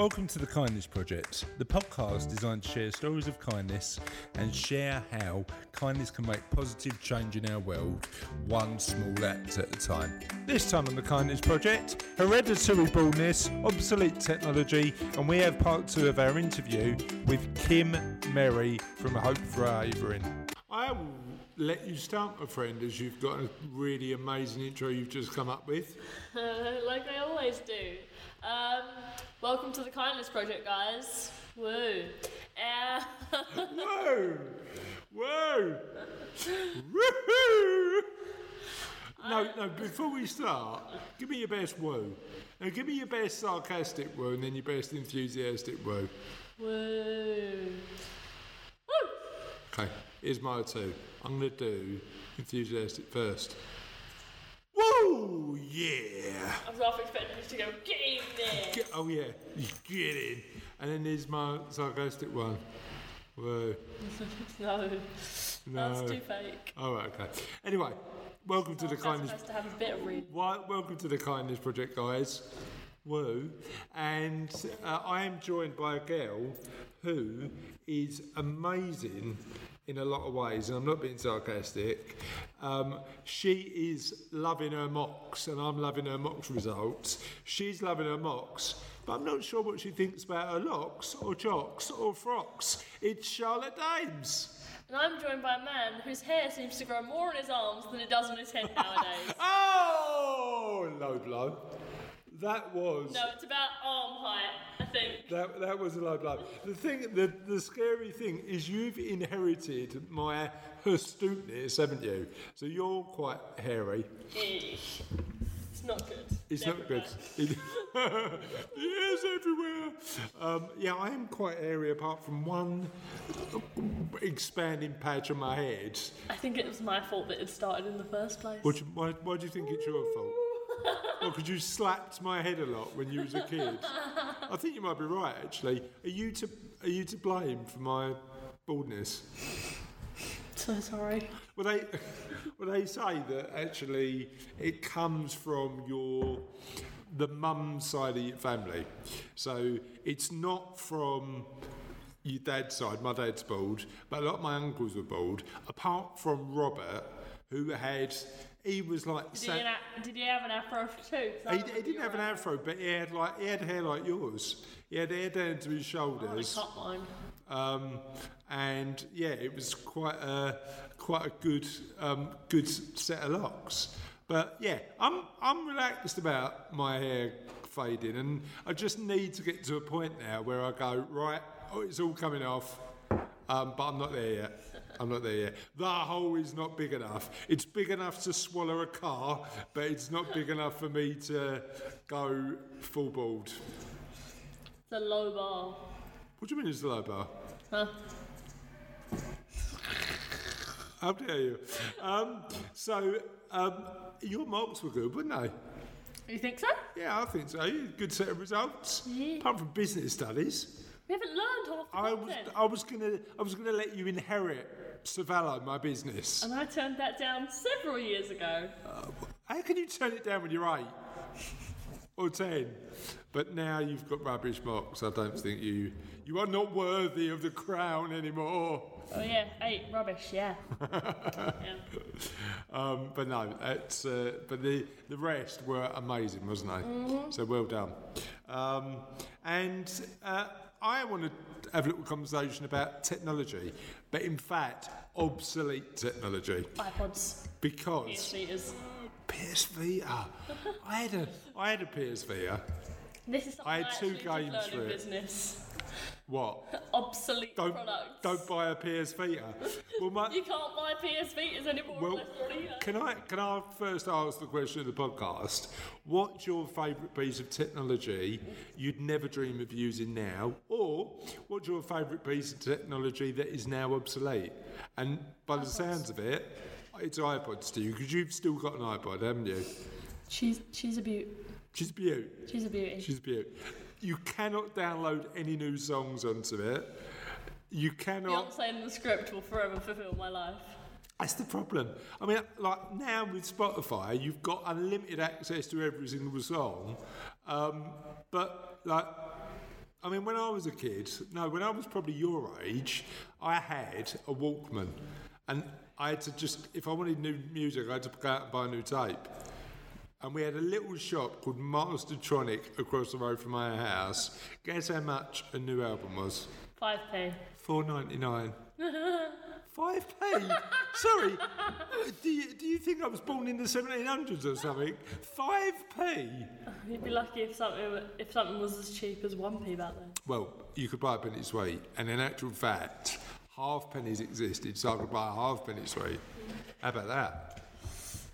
Welcome to The Kindness Project, the podcast designed to share stories of kindness and share how kindness can make positive change in our world, one small act at a time. This time on The Kindness Project, hereditary baldness, obsolete technology, and we have part two of our interview with Kim Merry from Hope4Havering. I will let you start, my friend, as you've got a really amazing intro you've just come up with. Like I always do. Welcome to The Kindness Project, guys. Woo. Woo! Woo! Woohoo! No, before we start, give me your best woo. Now, give me your best sarcastic woo and then your best enthusiastic woo. Woo. Woo! Okay, here's my two. I'm going to do enthusiastic first. Woo! Yeah! I was half expecting you to go, get in there! Get in! And then there's my sarcastic one. Whoa. No. That's too fake. Oh, right, okay. Anyway, welcome to The Kindness... supposed to have a bit of read. Welcome to The Kindness Project, guys. Woo. And I am joined by a girl who is amazing in a lot of ways, and I'm not being sarcastic. She is loving her mocks, and I'm loving her mocks results. She's loving her mocks, but I'm not sure what she thinks about her locks or jocks or frocks. It's Charlotte Dames. And I'm joined by a man whose hair seems to grow more on his arms than it does on his head nowadays. Oh! Low blow. That was... No, it's about arm height, I think. That was a low blow. The scary thing is you've inherited my astuteness, haven't you? So you're quite hairy. Eesh. It's not good. It's not good. It is everywhere. I am quite hairy apart from one expanding patch on my head. I think it was my fault that it started in the first place. Why do you think it's your fault? Well, because you slapped my head a lot when you was a kid. I think you might be right, actually. Are you to blame for my baldness? So sorry. Well, they say that actually it comes from the mum side of your family. So it's not from your dad's side. My dad's bald, but a lot of my uncles were bald, apart from Robert, who had... He was like... Did he have an afro too? He didn't have an afro, but he had hair like yours. He had hair down to his shoulders. Oh, I cut mine. And yeah, it was quite a good set of locks. But yeah, I'm relaxed about my hair fading, and I just need to get to a point now where I go, right, oh, it's all coming off. But I'm not there yet. The hole is not big enough. It's big enough to swallow a car, but it's not big enough for me to go full bald. It's a low bar. What do you mean it's a low bar? Huh? How dare you? Your marks were good, weren't they? You think so? Yeah, I think so. Good set of results. Yeah. Apart from business studies. We haven't learned half the content. I was gonna let you inherit Cervallo, my business. And I turned that down several years ago. How can you turn it down when you're 8 or 10? But now you've got rubbish marks. I don't think you are not worthy of the crown anymore. Oh yeah, 8 rubbish. Yeah. Yeah. But no, it's but the rest were amazing, wasn't they? Mm-hmm. So well done. I want to have a little conversation about technology, but in fact, obsolete technology. iPods. Because... PS Vitas. PS Vita. I had a PS Vita. This is something I had 2 games for business. What? Obsolete products. Don't buy a PS Vita. Well, you can't buy PS Vitas anymore unless you're here. Can I first ask the question of the podcast? What's your favourite piece of technology you'd never dream of using now? Or what's your favourite piece of technology that is now obsolete? And by the sounds of it, it's iPods to you, because you've still got an iPod, haven't you? She's a beaut. She's a beaut. She's a beauty. She's a beaut. You cannot download any new songs onto it. You cannot... Beyonce in the script will forever fulfill my life. That's the problem. I mean, like now with Spotify, you've got unlimited access to every single song. But like... I mean, when I was a kid, when I was probably your age, I had a Walkman. And I had to just, if I wanted new music, I had to go out and buy a new tape. And we had a little shop called Mastertronic across the road from my house. Guess how much a new album was? 5p. $4.99. 5p? Sorry. Do you think I was born in the 1700s or something? 5p? You'd be lucky if something was as cheap as 1p back then. Well, you could buy a penny's weight, and in actual fact, half pennies existed, so I could buy a half penny's weight. How about that?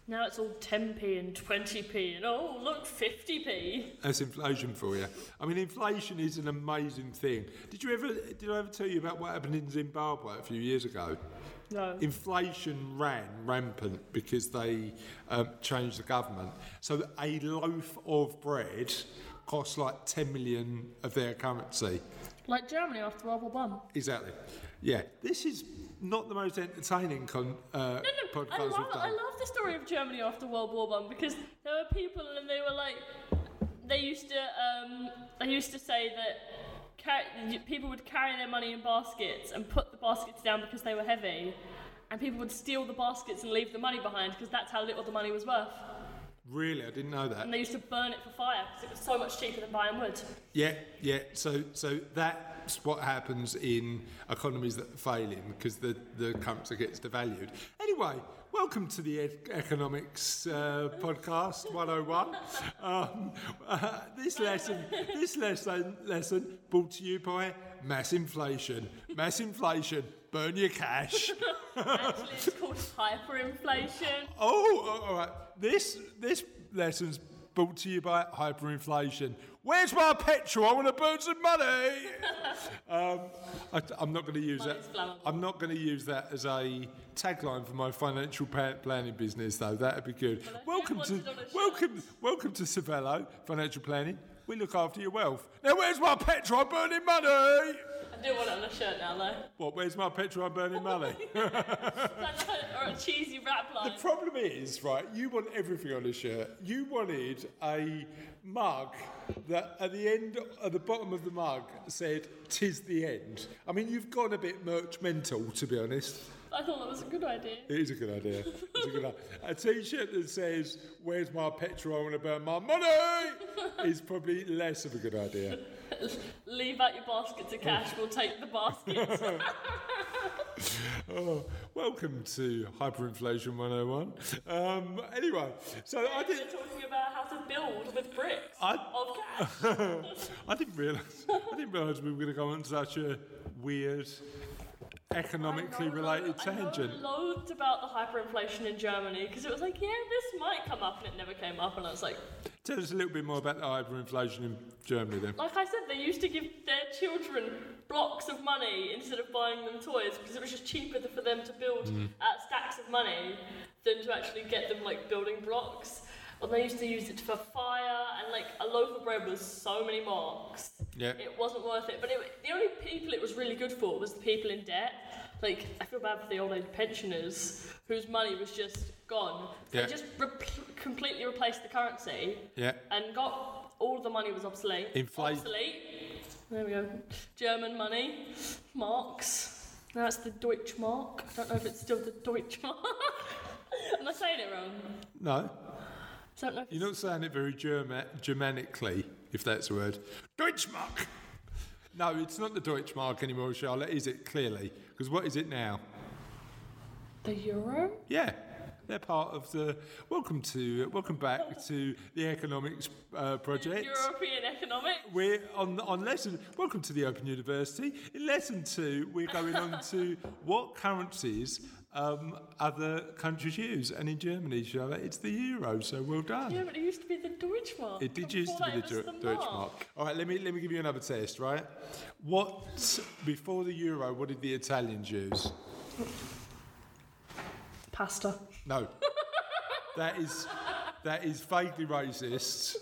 Now it's all 10p and 20p and, oh, look, 50p. That's inflation for you. I mean, inflation is an amazing thing. Did I ever tell you about what happened in Zimbabwe a few years ago? No. Inflation ran rampant because they changed the government. So a loaf of bread costs like 10 million of their currency. Like Germany after World War One. Exactly. Yeah. This is not the most entertaining podcast we've done. I love the story of Germany after World War One, because there were people and they were like, they used to say that people would carry their money in baskets and put the baskets down because they were heavy, and people would steal the baskets and leave the money behind because that's how little the money was worth. Really? I didn't know that. And they used to burn it for fire because it was so much cheaper than buying wood. Yeah. So that's what happens in economies that are failing, because the currency gets devalued. Anyway, welcome to the Economics Podcast 101. This lesson brought to you by mass inflation. Mass inflation. Burn your cash. Actually, it's called hyperinflation. Oh, all right. This lesson's brought to you by hyperinflation. Where's my petrol? I want to burn some money. I'm not going to use that. I'm not going to use that as a tagline for my financial planning business, though. That'd be good. Well, welcome to Cervallo Financial Planning. We look after your wealth. Now, where's my petrol? I'm burning money. I do want it on a shirt now, though. What? Where's my petrol? I'm burning money. Or a cheesy rap line. The problem is, right? You want everything on a shirt. You wanted a mug that, at the end, at the bottom of the mug, said "Tis the end." I mean, you've gone a bit merch mental, to be honest. I thought that was a good idea. It is a good idea. It's a good idea. A T-shirt that says "Where's my petrol? I want to burn my money" is probably less of a good idea. Leave out your baskets of cash. We'll take the baskets. Oh, welcome to Hyperinflation 101. Anyway, so talking about how to build with bricks of cash. I didn't realise we were going to go on such a weird, economically related tangent. I know loads about the hyperinflation in Germany, because it was like, yeah, this might come up, and it never came up, and I was like... Tell us a little bit more about the hyperinflation in Germany then. Like I said, they used to give their children blocks of money instead of buying them toys, because it was just cheaper for them to build stacks of money than to actually get them like building blocks. Well, they used to use it for fire, and like a loaf of bread was so many marks. Yeah. It wasn't worth it. But the only people it was really good for was the people in debt. Like, I feel bad for the old age pensioners whose money was just gone. So they just completely replaced the currency. Yeah. And got all the money was obsolete. Obsolete. There we go. German money. Marks. Now it's the Deutschmark. I don't know if it's still the Deutschmark. Am I saying it wrong? No. You're not saying it very Germanically, if that's a word. Deutschmark! No, it's not the Deutschmark anymore, Charlotte, is it? Clearly. Because what is it now? The euro? Yeah. They're part of the... Welcome back to the Economics Project. European Economics. We're on lesson... Welcome to the Open University. In lesson 2, we're going on to what currencies... other countries use, and in Germany, Charlotte, it's the euro. So well done. Yeah, but it used to be the Deutschmark. It did used to be the Deutschmark. All right, let me give you another test. Right, what before the euro? What did the Italians use? Pasta. No, that is vaguely racist.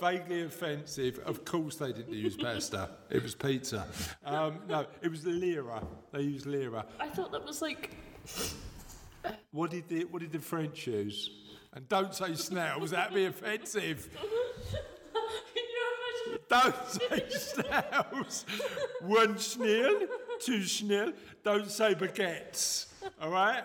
Vaguely offensive. Of course they didn't use pasta. It was pizza. No, it was lira. They used lira. I thought that was like... What did the French use? And don't say snails. That'd be offensive. Can you imagine Don't say snails. One snail, two snail. Don't say baguettes. All right?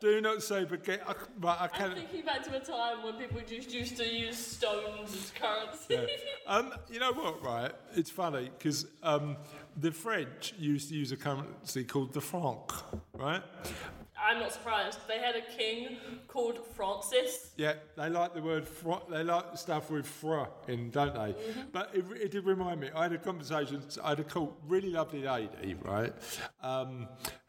Do not say baguette. I'm thinking back to a time when people just used to use stones as currency. Yeah. You know what, right? It's funny because the French used to use a currency called the franc, right? I'm not surprised. They had a king called Francis. Yeah, they like the word fra. They like stuff with fra in, don't they? Mm-hmm. But it did remind me. I had a conversation. I had a call, really lovely lady, right,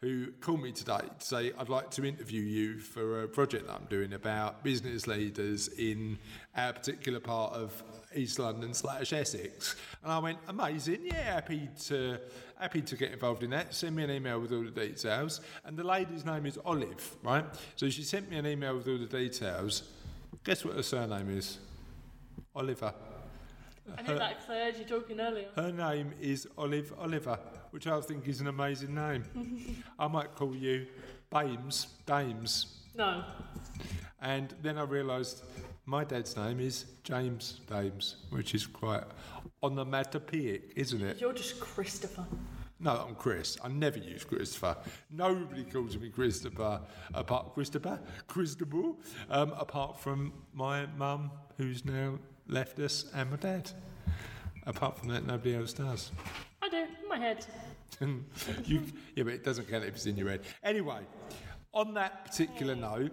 who called me today to say, I'd like to interview you for a project that I'm doing about business leaders in our particular part of East London/Essex. And I went, amazing, yeah, happy to get involved in that. Send me an email with all the details. And the lady's name is Olive, right? So she sent me an email with all the details. Guess what her surname is? Oliver. I think that because I heard you talking earlier. Her name is Olive Oliver, which I think is an amazing name. I might call you Dames. No. And then I realised my dad's name is James Dames, which is quite onomatopoeic, isn't it? You're just Christopher. No, I'm Chris. I never use Christopher. Nobody calls me Christopher, apart from my mum, who's now left us, and my dad. Apart from that, nobody else does. I do, in my head. Yeah, but it doesn't count if it's in your head. Anyway, on that particular note,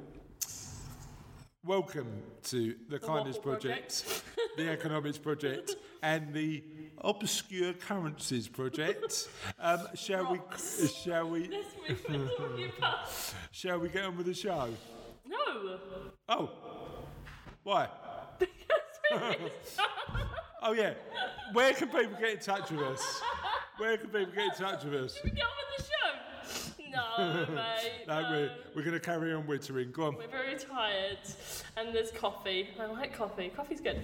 welcome to The Kindness Project, The Economics Project, and the Obscure Currencies Project. Shall we? Yes, we're talking about. Shall we get on with the show? No. Oh. Why? Because we Oh yeah. Where can people get in touch with us? Should we get on with the show? No, mate. No. We're going to carry on wittering. Go on. We're very tired. And there's coffee. I like coffee. Coffee's good.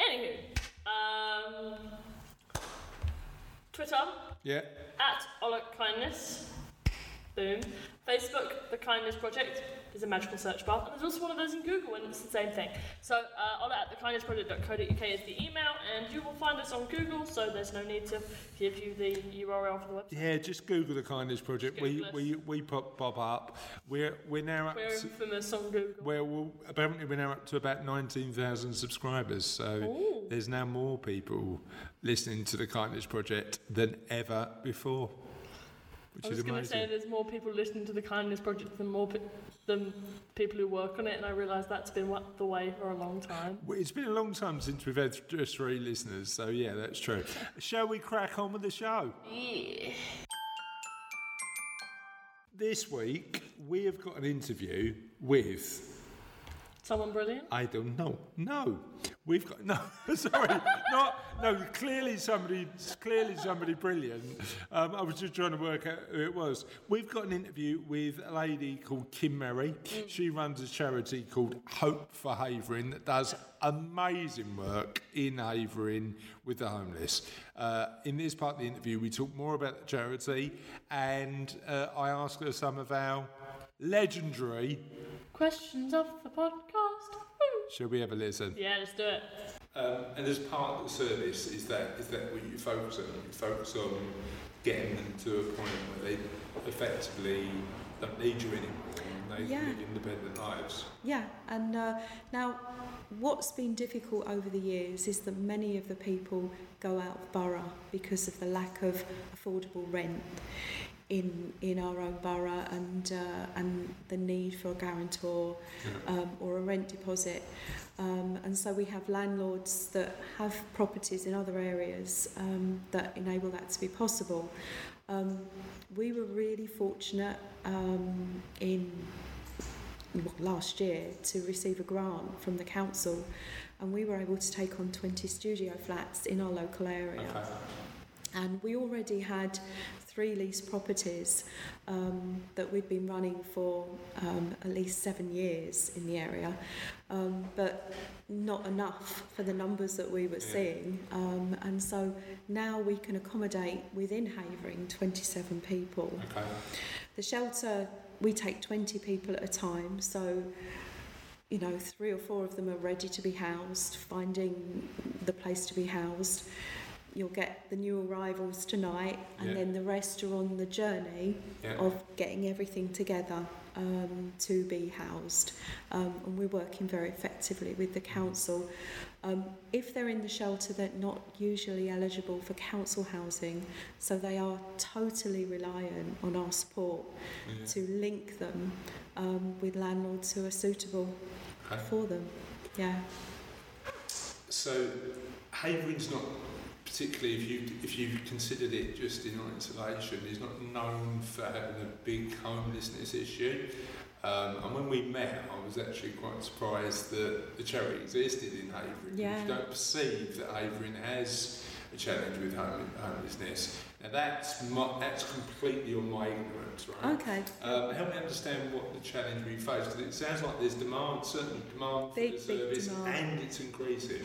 Anywho. Twitter. Yeah. @OlKindness. Boom. Facebook, The Kindness Project. There's a magical search bar. And there's also one of those in Google, and it's the same thing. So, ola@thekindnessproject.co.uk is the email, and you will find us on Google, so there's no need to give you the URL for the website. Yeah, just Google The Kindness Project. We pop up. We're now up to... infamous on Google. Apparently we're now up to about 19,000 subscribers, so Ooh. There's now more people listening to The Kindness Project than ever before. I was going to say there's more people listening to The Kindness Project than people who work on it, and I realise that's been the way for a long time. Well, it's been a long time since we've had just 3 listeners, so yeah, that's true. Shall we crack on with the show? Yeah. This week, we have got an interview with... Someone brilliant? I don't know. No. We've got... No, sorry. Clearly somebody brilliant. I was just trying to work out who it was. We've got an interview with a lady called Kim Merry. Mm. She runs a charity called Hope4Havering that does amazing work in Havering with the homeless. In this part of the interview, we talk more about the charity, and I ask her some of our legendary... questions of the podcast. Woo. Shall we have a listen? Yeah, let's do it. And as part of the service, is that what you focus on? You focus on getting them to a point where they effectively don't need you anymore and they live independent lives. Yeah, and now what's been difficult over the years is that many of the people go out of borough because of the lack of affordable rent in our own borough, and the need for a guarantor or a rent deposit, and so we have landlords that have properties in other areas that enable that to be possible. We were really fortunate in last year to receive a grant from the council, and we were able to take on 20 studio flats in our local area. Okay. And we already had 3 leased properties that we've been running for at least 7 years in the area, but not enough for the numbers that we were seeing. And so now we can accommodate within Havering 27 people. Okay. The shelter, we take 20 people at a time, so... 3 or 4 of them are ready to be housed, finding the place to be housed. you'll get the new arrivals tonight, and then the rest are on the journey of getting everything together to be housed. And we're working very effectively with the council. If they're in the shelter, they're not usually eligible for council housing, so they are totally reliant on our support to link them with landlords who are suitable for them. Yeah. So havering's not, particularly if you've considered it just in isolation, is not known for having a big homelessness issue. And when we met, I was actually quite surprised that the charity existed in Havering. Yeah. You don't perceive that Havering has a challenge with homelessness. Now that's completely on my ignorance, right? Okay. Help me understand what the challenge we face, because it sounds like there's demand, certainly demand big, for the service, and it's increasing.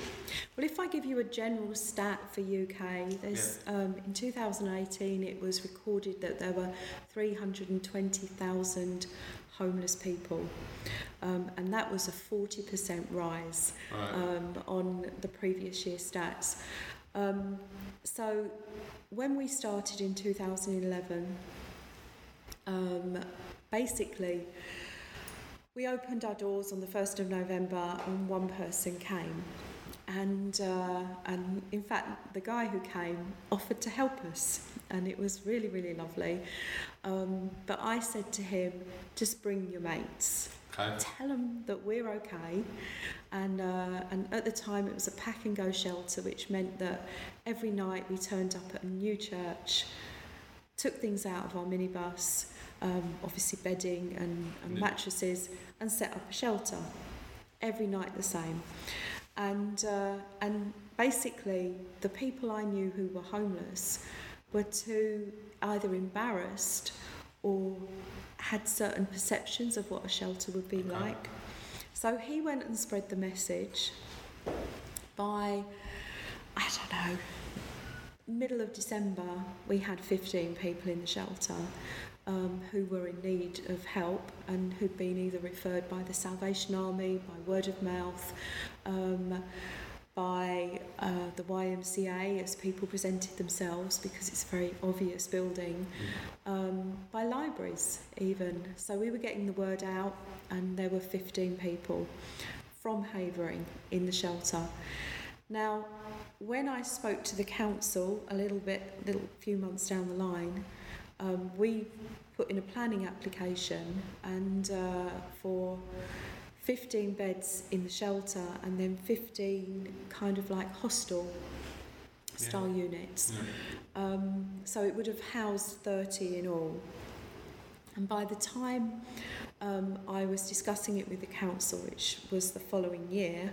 Well, if I give you a general stat for UK, there's in 2018 it was recorded that there were 320,000 homeless people, and that was a 40% rise on the previous year stats. So when we started in 2011, basically we opened our doors on the 1st of November and one person came, and in fact the guy who came offered to help us, and it was really, really lovely. But I said to him, just bring your mates. Okay. Tell them that we're okay, and at the time it was a pack and go shelter, which meant that every night we turned up at a new church, took things out of our minibus, obviously bedding and mattresses, and set up a shelter. Every night the same, and basically the people I knew who were homeless were too either embarrassed or had certain perceptions of what a shelter would be like. So he went and spread the message by, I don't know, middle of December, we had 15 people in the shelter who were in need of help and who'd been either referred by the Salvation Army, by word of mouth, by the YMCA as people presented themselves, because it's a very obvious building, by libraries even. So we were getting the word out, and there were 15 people from Havering in the shelter. Now, when I spoke to the council a few months down the line, we put in a planning application and for 15 beds in the shelter, and then 15 kind of like hostel style units. Yeah. So it would have housed 30 in all. And by the time I was discussing it with the council, which was the following year,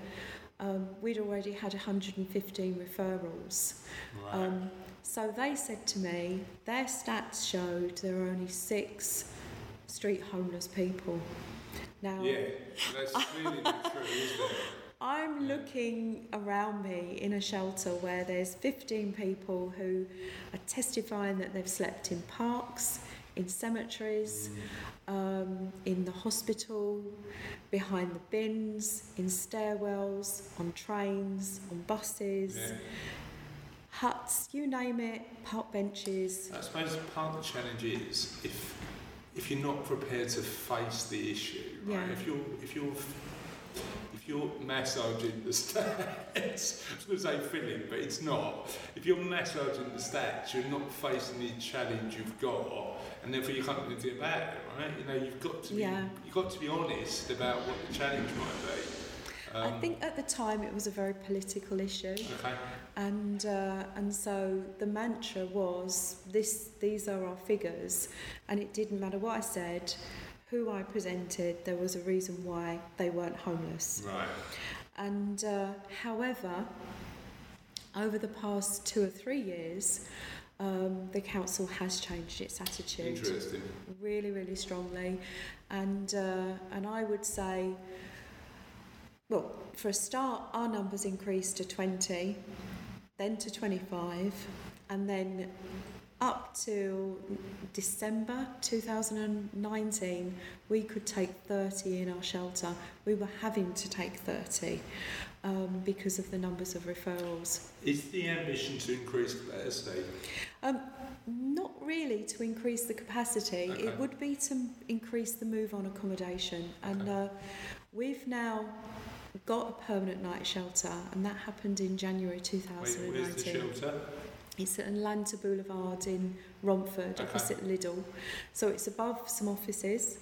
we'd already had 115 referrals. Right. So they said to me, their stats showed there were only 6 street homeless people. Now, that's really the truth, isn't it? I'm looking around me in a shelter where there's 15 people who are testifying that they've slept in parks, in cemeteries, in the hospital, behind the bins, in stairwells, on trains, on buses, huts, you name it, park benches. I suppose part of the challenge is if you're not prepared to face the issue, right? Yeah. If you're massaging the stats, I was going to say filling, but it's not. If you're massaging the stats, you're not facing the challenge you've got, and therefore you can't do anything about it, right? You know, you've got to be honest about what the challenge might be. I think at the time it was a very political issue, and so the mantra was these are our figures, and it didn't matter what I said, who I presented, there was a reason why they weren't homeless. Right. And however, over the past 2 or 3 years, the council has changed its attitude. Interesting. Really, really strongly, and I would say, well, for a start, our numbers increased to 20, then to 25, and then up to December 2019, we could take 30 in our shelter. We were having to take 30. because of the numbers of referrals. Is the ambition to increase that estate? Not really to increase the capacity. Okay. It would be to increase the move-on accommodation. And we've now got a permanent night shelter, and that happened in January 2019. Where's the shelter? It's at Atlanta Boulevard in Romford, opposite Lidl. So it's above some offices,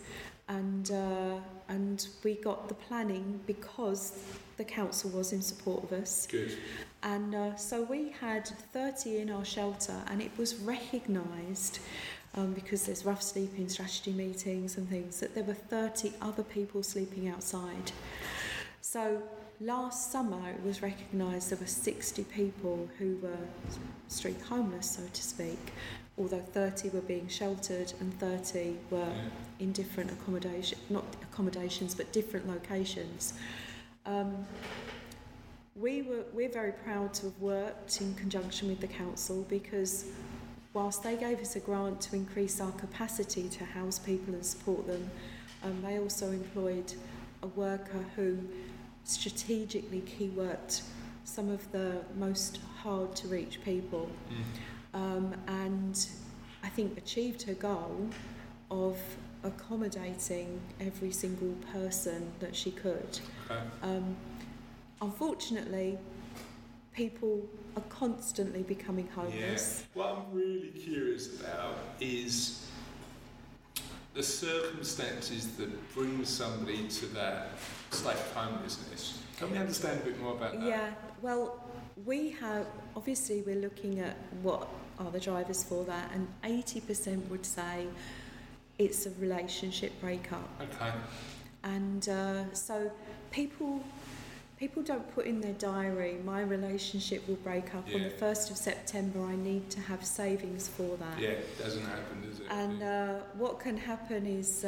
and we got the planning because the council was in support of us. Good. And so we had 30 in our shelter, and it was recognised, because there's rough sleeping strategy meetings and things, that there were 30 other people sleeping outside. So last summer it was recognised there were 60 people who were street homeless, so to speak, although 30 were being sheltered and 30 were in different different locations. We're very proud to have worked in conjunction with the council, because whilst they gave us a grant to increase our capacity to house people and support them, they also employed a worker who strategically key worked some of the most hard to reach people, and I think achieved her goal of accommodating every single person that she could. Unfortunately, people are constantly becoming homeless. Yeah. What I'm really curious about is the circumstances that bring somebody to that state of homelessness. Can we understand a bit more about that? Yeah, well, we have, obviously we're looking at what are the drivers for that, and 80% would say it's a relationship breakup. Okay. And so people don't put in their diary, my relationship will break up on the 1st of September, I need to have savings for that. Yeah, it doesn't happen, does it? And what can happen is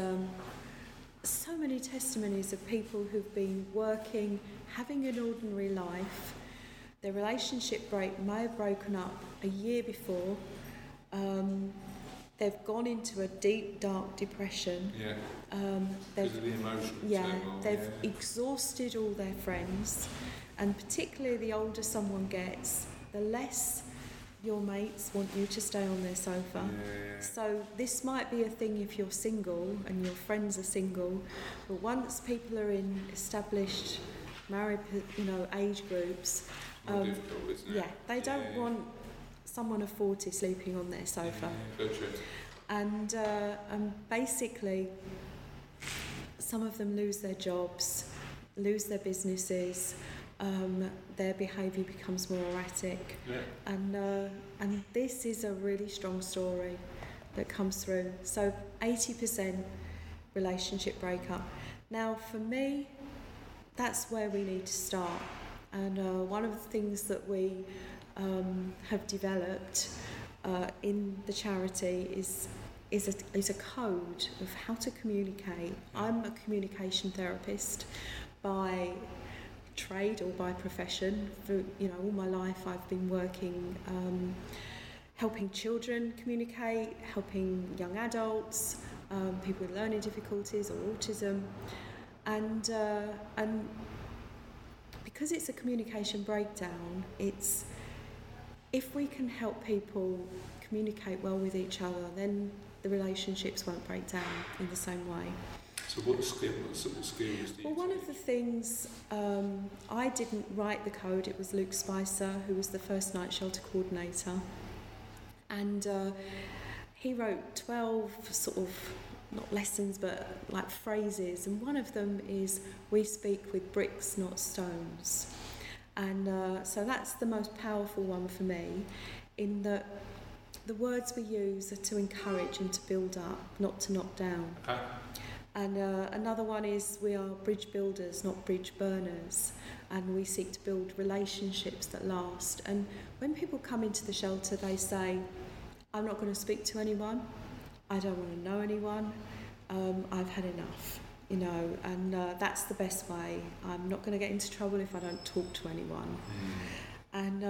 so many testimonies of people who've been working, having an ordinary life, their relationship may have broken up a year before, they've gone into a deep, dark depression. Yeah. Because of the emotional turmoil. They've exhausted all their friends, and particularly the older someone gets, the less your mates want you to stay on their sofa. Yeah. So this might be a thing if you're single and your friends are single, but once people are in established married, age groups, more difficult, isn't it? Yeah, they don't want someone of 40 sleeping on their sofa. Gotcha. And basically some of them lose their jobs, lose their businesses, their behaviour becomes more erratic. Yeah. And this is a really strong story that comes through. So 80% relationship breakup. Now for me, that's where we need to start. And one of the things that we have developed in the charity is a code of how to communicate. I'm a communication therapist by trade or by profession. For, all my life I've been working, helping children communicate, helping young adults, people with learning difficulties or autism, and because it's a communication breakdown, it's if we can help people communicate well with each other, then the relationships won't break down in the same way. So what sort of skills do you Well, one of the things, I didn't write the code, it was Luke Spicer, who was the first night shelter coordinator. And he wrote 12 sort of, not lessons, but like phrases. And one of them is, we speak with bricks, not stones. And so that's the most powerful one for me, in that the words we use are to encourage and to build up, not to knock down. Okay. And another one is, we are bridge builders, not bridge burners. And we seek to build relationships that last. And when people come into the shelter, they say, I'm not going to speak to anyone. I don't want to know anyone. I've had enough. And that's the best way. I'm not going to get into trouble if I don't talk to anyone. And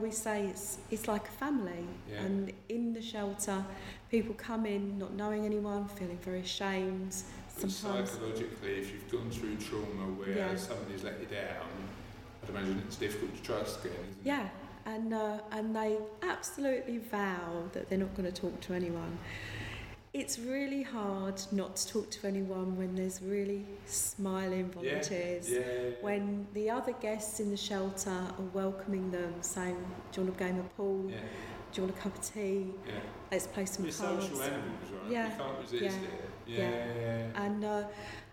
we say it's like a family. Yeah. And in the shelter, people come in not knowing anyone, feeling very ashamed, Sometimes. Psychologically, if you've gone through trauma where somebody's let you down, I'd imagine it's difficult to trust again, isn't it? Yeah, and they absolutely vow that they're not going to talk to anyone. It's really hard not to talk to anyone when there's really smiling volunteers, when the other guests in the shelter are welcoming them, saying, do you want a game of pool? Yeah. Do you want a cup of tea? Yeah. Let's play some cards. Social animals, right? Yeah. You can't resist it. Yeah.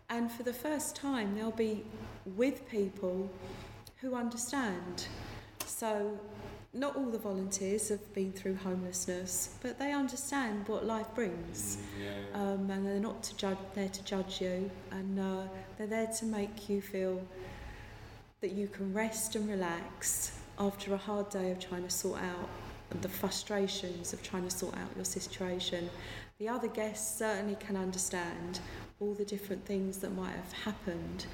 And for the first time, they'll be with people who understand. So not all the volunteers have been through homelessness, but they understand what life brings. And they're not to there to judge you, and they're there to make you feel that you can rest and relax after a hard day of trying to sort out the frustrations of trying to sort out your situation. The other guests certainly can understand all the different things that might have happened,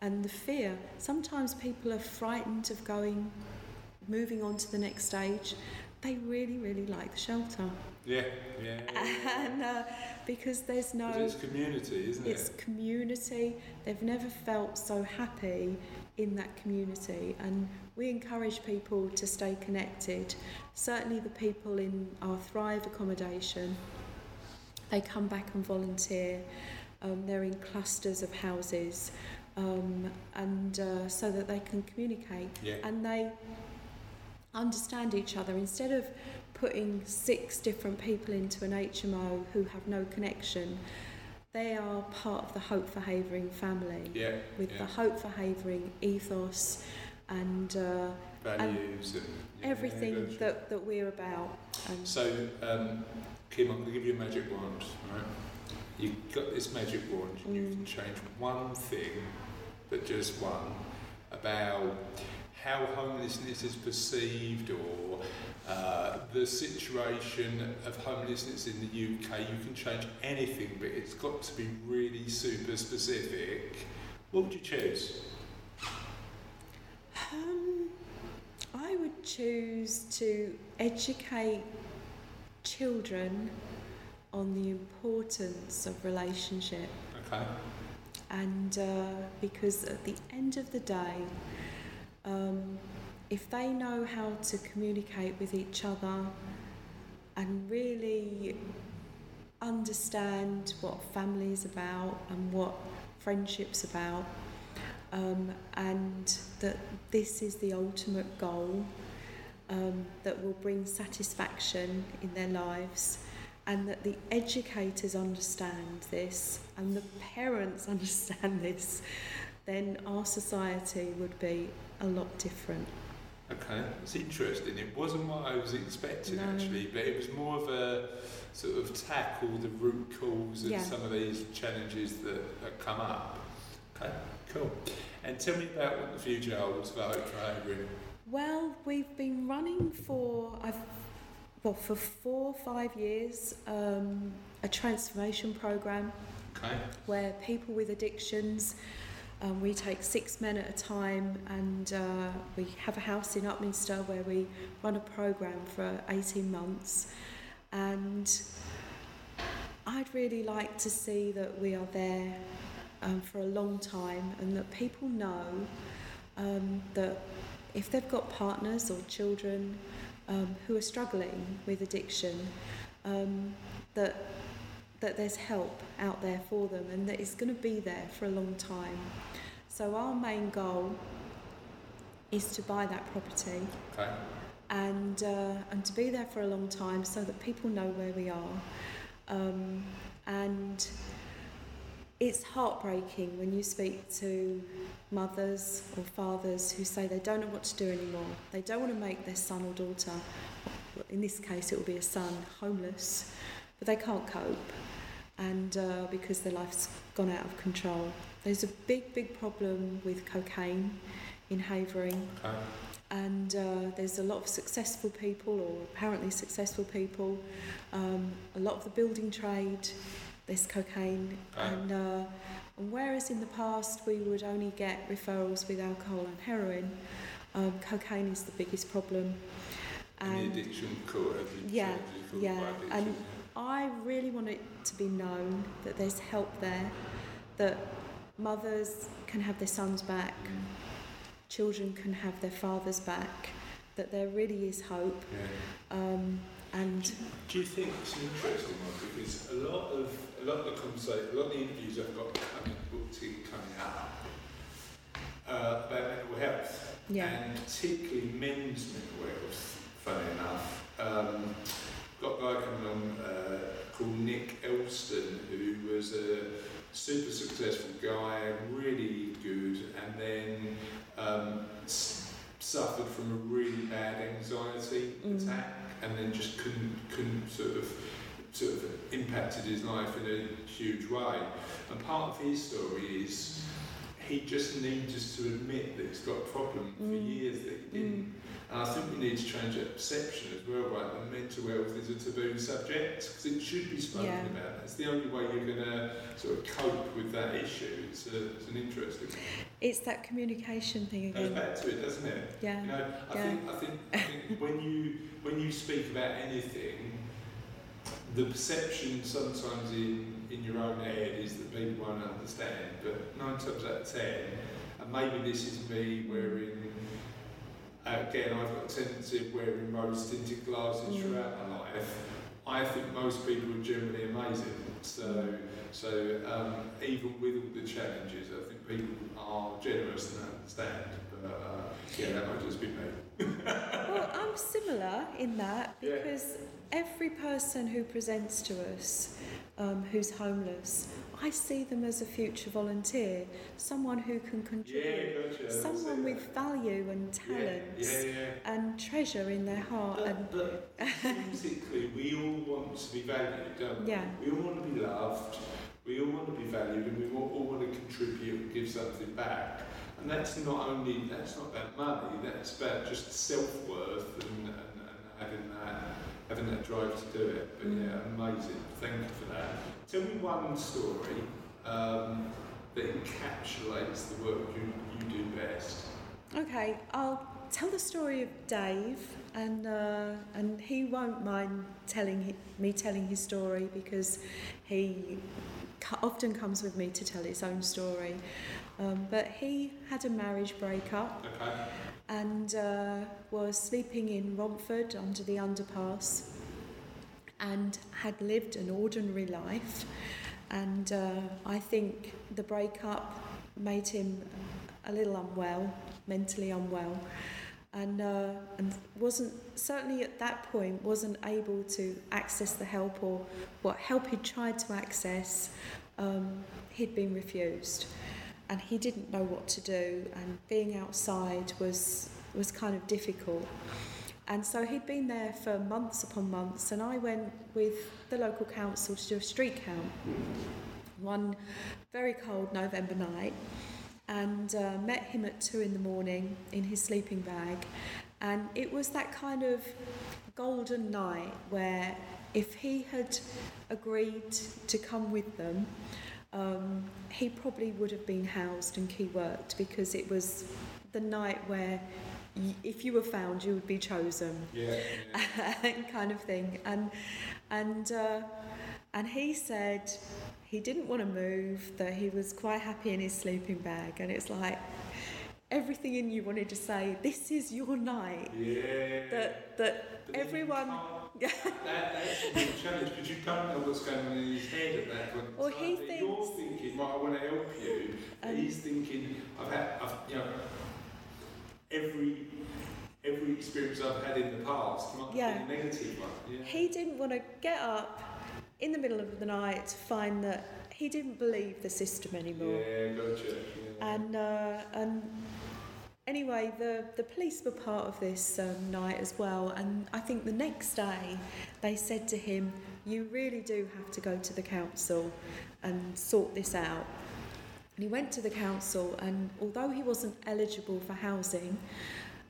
and the fear. Sometimes people are frightened of moving on to the next stage. They really, really like the shelter. And because there's no... It's community, isn't it? It's community. They've never felt so happy in that community, and we encourage people to stay connected. Certainly the people in our Thrive accommodation, they come back and volunteer. They're in clusters of houses, and so that they can communicate. And they understand each other. Instead of putting 6 different people into an HMO who have no connection, they are part of the Hope4Havering family, with the Hope4Havering ethos and values and everything that we're about. So, Kim, I'm going to give you a magic wand, right? You've got this magic wand, and you can change one thing, but just one, about how homelessness is perceived, or the situation of homelessness in the UK. You can change anything, but it's got to be really super specific. What would you choose? I would choose to educate children on the importance of relationship. Okay. And because at the end of the day, if they know how to communicate with each other and really understand what family is about and what friendship's about, and that this is the ultimate goal that will bring satisfaction in their lives, and that the educators understand this and the parents understand this, then our society would be a lot different. Okay, that's interesting. It wasn't what I was expecting, actually, but it was more of a sort of tackle the root cause of some of these challenges that come up. Okay, cool. And tell me about what the future holds for Hope4Havering. Well, we've been running for 4 or 5 years, a transformation program where people with addictions... we take 6 men at a time, and we have a house in Upminster where we run a programme for 18 months. And I'd really like to see that we are there for a long time, and that people know that if they've got partners or children who are struggling with addiction, that there's help out there for them, and that it's going to be there for a long time. So our main goal is to buy that property and to be there for a long time, so that people know where we are. And it's heartbreaking when you speak to mothers or fathers who say they don't know what to do anymore. They don't want to make their son or daughter, in this case it will be a son, homeless, but they can't cope, and because their life's gone out of control. There's a big, big problem with cocaine in Havering, and there's a lot of successful people, or apparently successful people, a lot of the building trade, there's cocaine, and whereas in the past we would only get referrals with alcohol and heroin, cocaine is the biggest problem. And the addiction court. And I really want it to be known that there's help there, that mothers can have their sons back, children can have their fathers back, that there really is hope. Yeah. And do you think it's an interesting one, because a lot of the interviews I've got coming out about mental health, yeah, and particularly men's mental health, funny enough. Got a guy coming along called Nick Elston, who was a super successful guy, really good, and then suffered from a really bad anxiety attack, and then just couldn't sort of impacted his life in a huge way. And part of his story is he just needs to admit that he's got a problem for years that he didn't. And I think we need to change that perception as well, right? That mental health is a taboo subject, because it should be spoken about. It's the only way you're going to sort of cope with that issue. It's an interesting thing. It's that communication thing again. It goes back to it, doesn't it? Yeah. You know, I think when you speak about anything, the perception sometimes in your own head is that people won't understand, but 9 times out of 10, and maybe this is me wearing, again, I've got a tendency of wearing rose-tinted glasses throughout my life. I think most people are generally amazing. So even with all the challenges, I think people are generous and understand. But that might just be me. Well, I'm similar in that, because every person who presents to us who's homeless, I see them as a future volunteer, someone who can contribute, someone with value and talents and treasure in their heart. But basically, we all want to be valued, don't we? Yeah. We all want to be loved, we all want to be valued, and we all want to contribute and give something back. And that's not about money, that's about just self-worth and having that drive to do it. But amazing. Thank you for that. Tell me one story that encapsulates the work you do best. Okay, I'll tell the story of Dave, and he won't mind telling his story, because he often comes with me to tell his own story. But he had a marriage breakup, and was sleeping in Romford under the underpass, and had lived an ordinary life, and I think the breakup made him a little unwell, mentally unwell, and wasn't, certainly at that point, wasn't able to access the help, or what help he tried to access, he'd been refused. And he didn't know what to do, and being outside was kind of difficult. And so he'd been there for months upon months, and I went with the local council to do a street count one very cold November night, and met him at 2 a.m. in his sleeping bag. And it was that kind of golden night where if he had agreed to come with them, he probably would have been housed and key worked, because it was the night where if you were found, you would be chosen, kind of thing. And he said he didn't want to move, that he was quite happy in his sleeping bag, and it's like everything in you wanted to say, "This is your night." Yeah. That everyone. That's a challenge, because you don't know what's going on in his head at that point. Well, he thinks, you're thinking, "Well, I want to help you." He's thinking, every experience I've had in the past might have been a negative one." Yeah. He didn't want to get up in the middle of the night to find that he didn't believe the system anymore. Yeah, gotcha. Yeah. And anyway, the police were part of this night as well, and I think the next day they said to him, "You really do have to go to the council and sort this out." And he went to the council, and although he wasn't eligible for housing,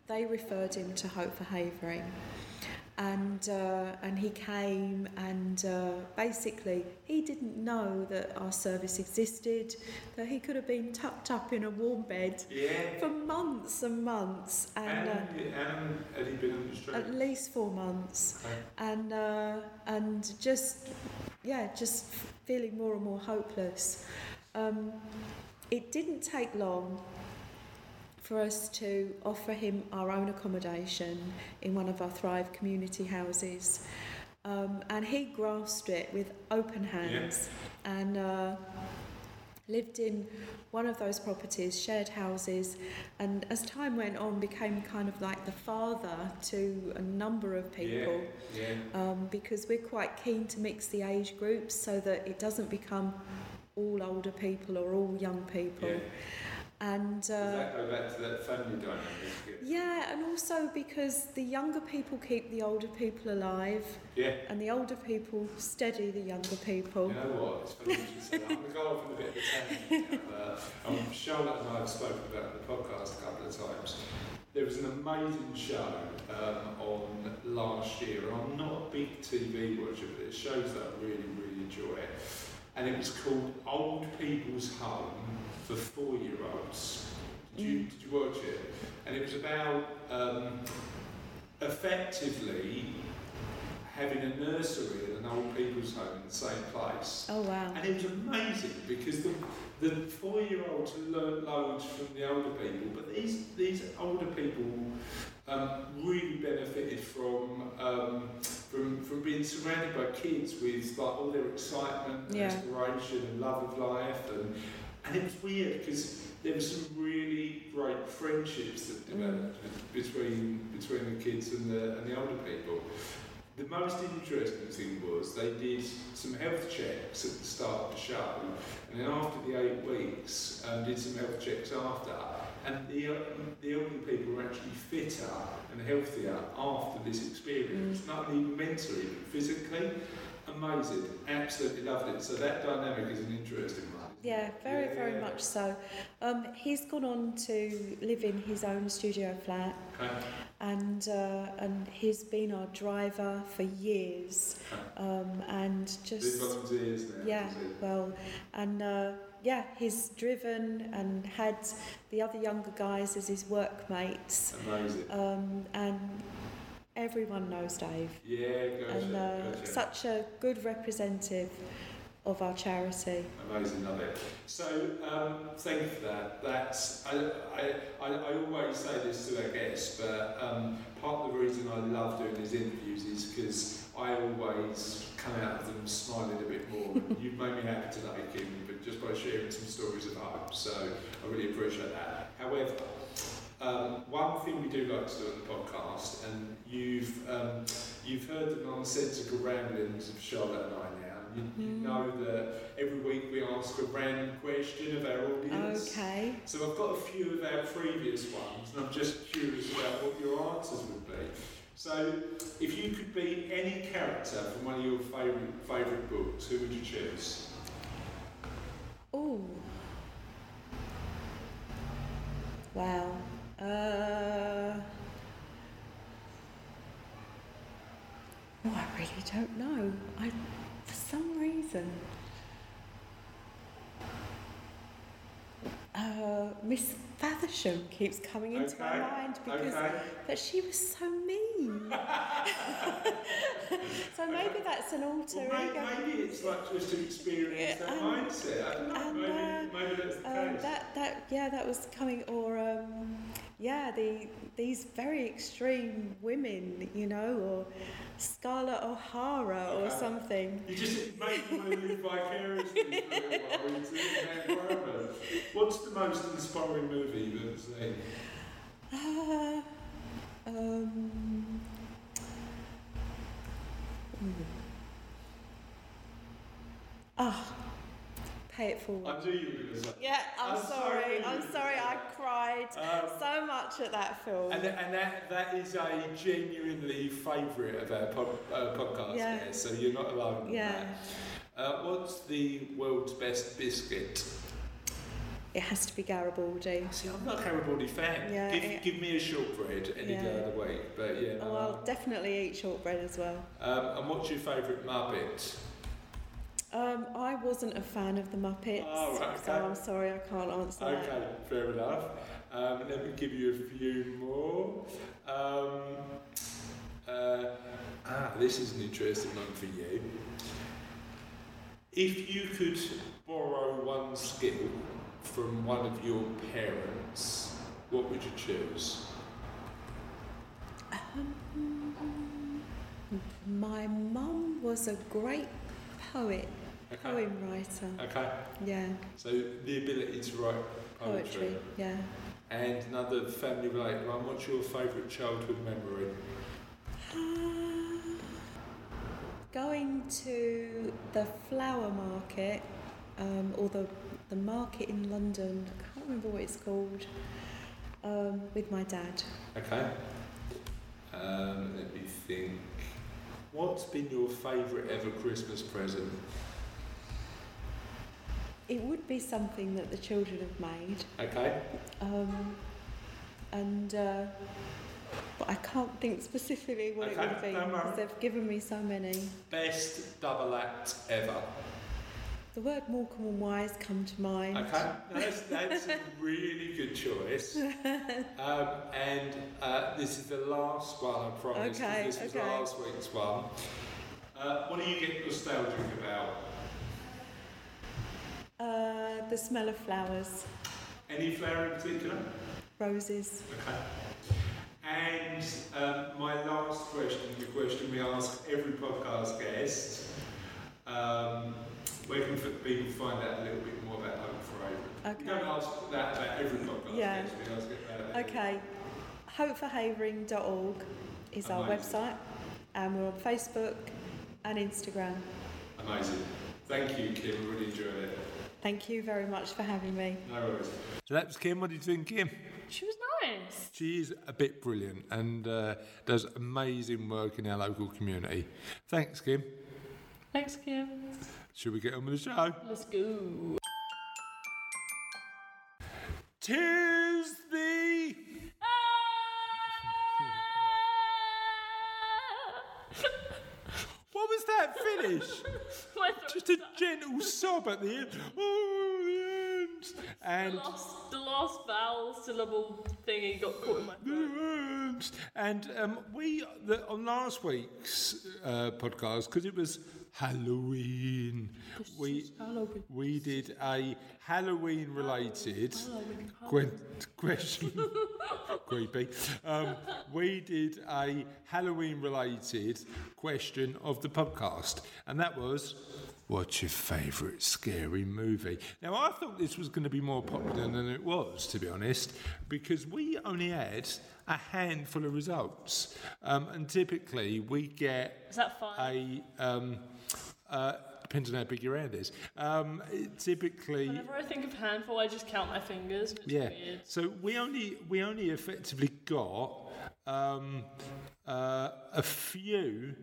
they referred him to Hope4Havering. And he came, and basically he didn't know that our service existed, that he could have been tucked up in a warm bed for months and months. And had he been on the street? At least 4 months. Okay. And just feeling more and more hopeless. It didn't take long for us to offer him our own accommodation in one of our Thrive community houses. And he grasped it with open hands, yeah. And lived in one of those properties, shared houses, and as time went on became kind of like the father to a number of people, yeah. Yeah. Because we're quite keen to mix the age groups so that it doesn't become all older people or all young people. Yeah. And does that go back to that family dynamic? Yeah, and also because the younger people keep the older people alive, yeah, and the older people steady the younger people. You know what? It's funny you said that. I'm going to go off on a bit of a tangent, Charlotte and I have spoken about the podcast a couple of times. There was an amazing show on last year, and I'm not a big TV watcher, but it shows that I really, really enjoy it. And it was called Old People's Home for Four-Year-Olds. Did you watch it? And it was about effectively having a nursery and an old people's home in the same place. Oh, wow. And it was amazing because the four-year-olds learned loads from the older people, but these older people really benefited from being surrounded by kids with like all their excitement and inspiration and love of life, and it was weird because there were some really great friendships that developed between the kids and the older people. The most interesting thing was they did some health checks at the start of the show, and then after the 8 weeks, did some health checks after. And the older people were actually fitter and healthier after this experience, not only mentally but physically. Amazing, absolutely loved it. So that dynamic is an interesting one. Yeah, very much so. He's gone on to live in his own studio flat, okay. and he's been our driver for years, okay. And just volunteers now. Yeah, well, and he's driven and had the other younger guys as his workmates. Amazing. And everyone knows Dave. Yeah, gotcha. And gotcha. Such a good representative of our charity. Amazing, love it. So thank you for that. That's I always say this to our guests, but part of the reason I love doing these interviews is because I always come out of them smiling a bit more. You've made me happy today, Kim, but just by sharing some stories of hope. So I really appreciate that. However, one thing we do like to do on the podcast, and you've heard the nonsensical ramblings of Charlotte and I now. You know that every week we ask a random question of our audience. Okay. So I've got a few of our previous ones, and I'm just curious about what your answers would be. So, if you could be any character from one of your favourite books, who would you choose? Oh. Wow. I really don't know. For some reason, Miss Faversham keeps coming into my mind because but she was so mean. So maybe that's an alter ego. Maybe it's like just to experience that mindset. I don't know. Maybe that's the case. That was coming. Or these very extreme women, you know, or Scarlett O'Hara or something. You just make them move vicariously through their environment. What's the most inspiring movie you've ever seen? Pay It Forward. I knew you were going to say. Yeah, I'm sorry. I cried so much at that film. And that is a genuinely favourite of our podcast. Yeah. There, so you're not alone. Yeah. On that. What's the world's best biscuit? It has to be Garibaldi. See, I'm not a Garibaldi fan. Yeah, give me a shortbread any day of the week. But yeah. No. Oh, I'll definitely eat shortbread as well. And what's your favourite Muppet? I wasn't a fan of the Muppets, so I'm sorry I can't answer that. Okay, fair enough. Let me give you a few more. This is an interesting one for you. If you could borrow one skill from one of your parents, what would you choose? My mum was a great poet, okay. Poem writer. Okay. Yeah. So the ability to write poetry. Yeah. And another family-related one. What's your favourite childhood memory? Going to the flower market, or the market in London. I can't remember what it's called. With my dad. Okay. Let me think. What's been your favourite ever Christmas present? It would be something that the children have made. Okay. But I can't think specifically what it would be because they've given me so many. Best double act ever. The word Morecambe and Wise come to mind. Okay, that's a really good choice. This is the last one, I promise. Okay, this was last week's one. What do you get nostalgic about? The smell of flowers. Any flower in particular? Roses. Okay. And my last question, the question we ask every podcast guest. Where can people find out a little bit more about Hope4Havering? Okay. Don't ask that about every podcast. Yeah. Ask about okay. Hopeforhavering.org is amazing. Our website, and we're on Facebook and Instagram. Amazing. Thank you, Kim. Really enjoyed it. Thank you very much for having me. No worries. So that was Kim. What did you think, Kim? She was nice. She is a bit brilliant and does amazing work in our local community. Thanks, Kim. Thanks, Kim. Should we get on with the show? Let's go. 'Tis the... What was that finish? Just a gentle sob at the end. Oh, the end. And the last vowel syllable thingy got caught in my throat. And on last week's podcast, because it was Halloween. We did a Halloween-related question. Creepy. We did a Halloween-related question of the podcast, and that was, "What's your favourite scary movie?" Now, I thought this was going to be more popular than it was, to be honest, because we only had a handful of results, and typically we get depends on how big your hand is. Typically, whenever I think of handful, I just count my fingers. It's weird. So we only effectively got a few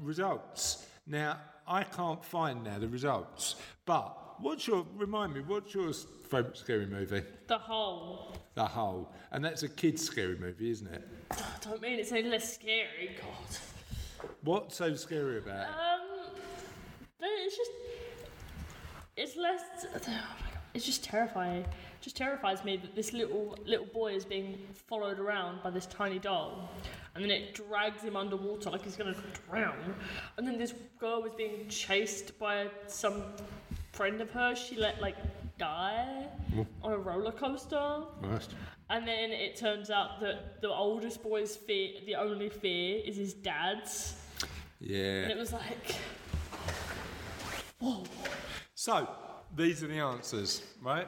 results. Now I can't find the results, but. What's your favourite scary movie? The Hole. The Hole. And that's a kid's scary movie, isn't it? I don't mean it's any less scary, God. What's so scary about it? It's just terrifying. It just terrifies me that this little boy is being followed around by this tiny doll. And then it drags him underwater like he's going to drown. And then this girl was being chased by some friend of hers. She let die on a roller coaster. Worst. And then it turns out that the oldest boy's fear, the only fear, is his dad's. Yeah. And it was like, whoa. So these are the answers, right?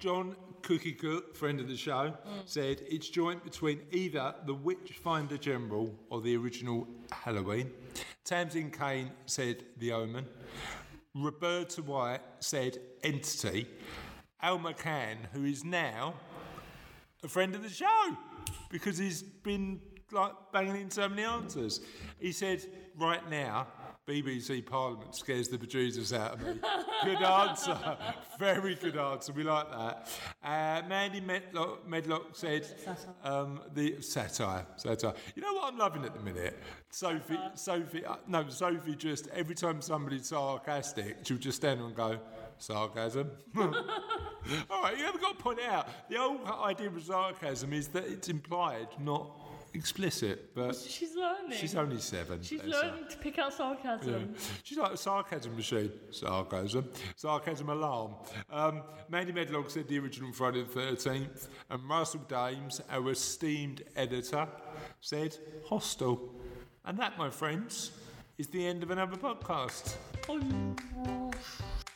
John Cook, friend of the show, said it's joint between either the Witchfinder General or the original Halloween. Tamsin Caine said The Omen. Roberta White said Entity. Al McCann, who is now a friend of the show because he's been banging in so many answers. He said, right now, BBC Parliament scares the producers out of me. Good answer. Very good answer. We like that. Mandy Medlock said... Satire. The satire. You know what I'm loving at the minute? Sophie just... Every time somebody's sarcastic, she'll just stand and go, sarcasm. All right, you haven't got to point it out. The whole idea of sarcasm is that it's implied, not... explicit, but she's learning. She's only 7. She's learning to pick out sarcasm. Yeah. She's like a sarcasm machine. Sarcasm. Sarcasm alarm. Mandy Medlock said the original Friday the 13th, and Russell Daems, our esteemed editor, said hostile. And that, my friends, is the end of another podcast. Oh.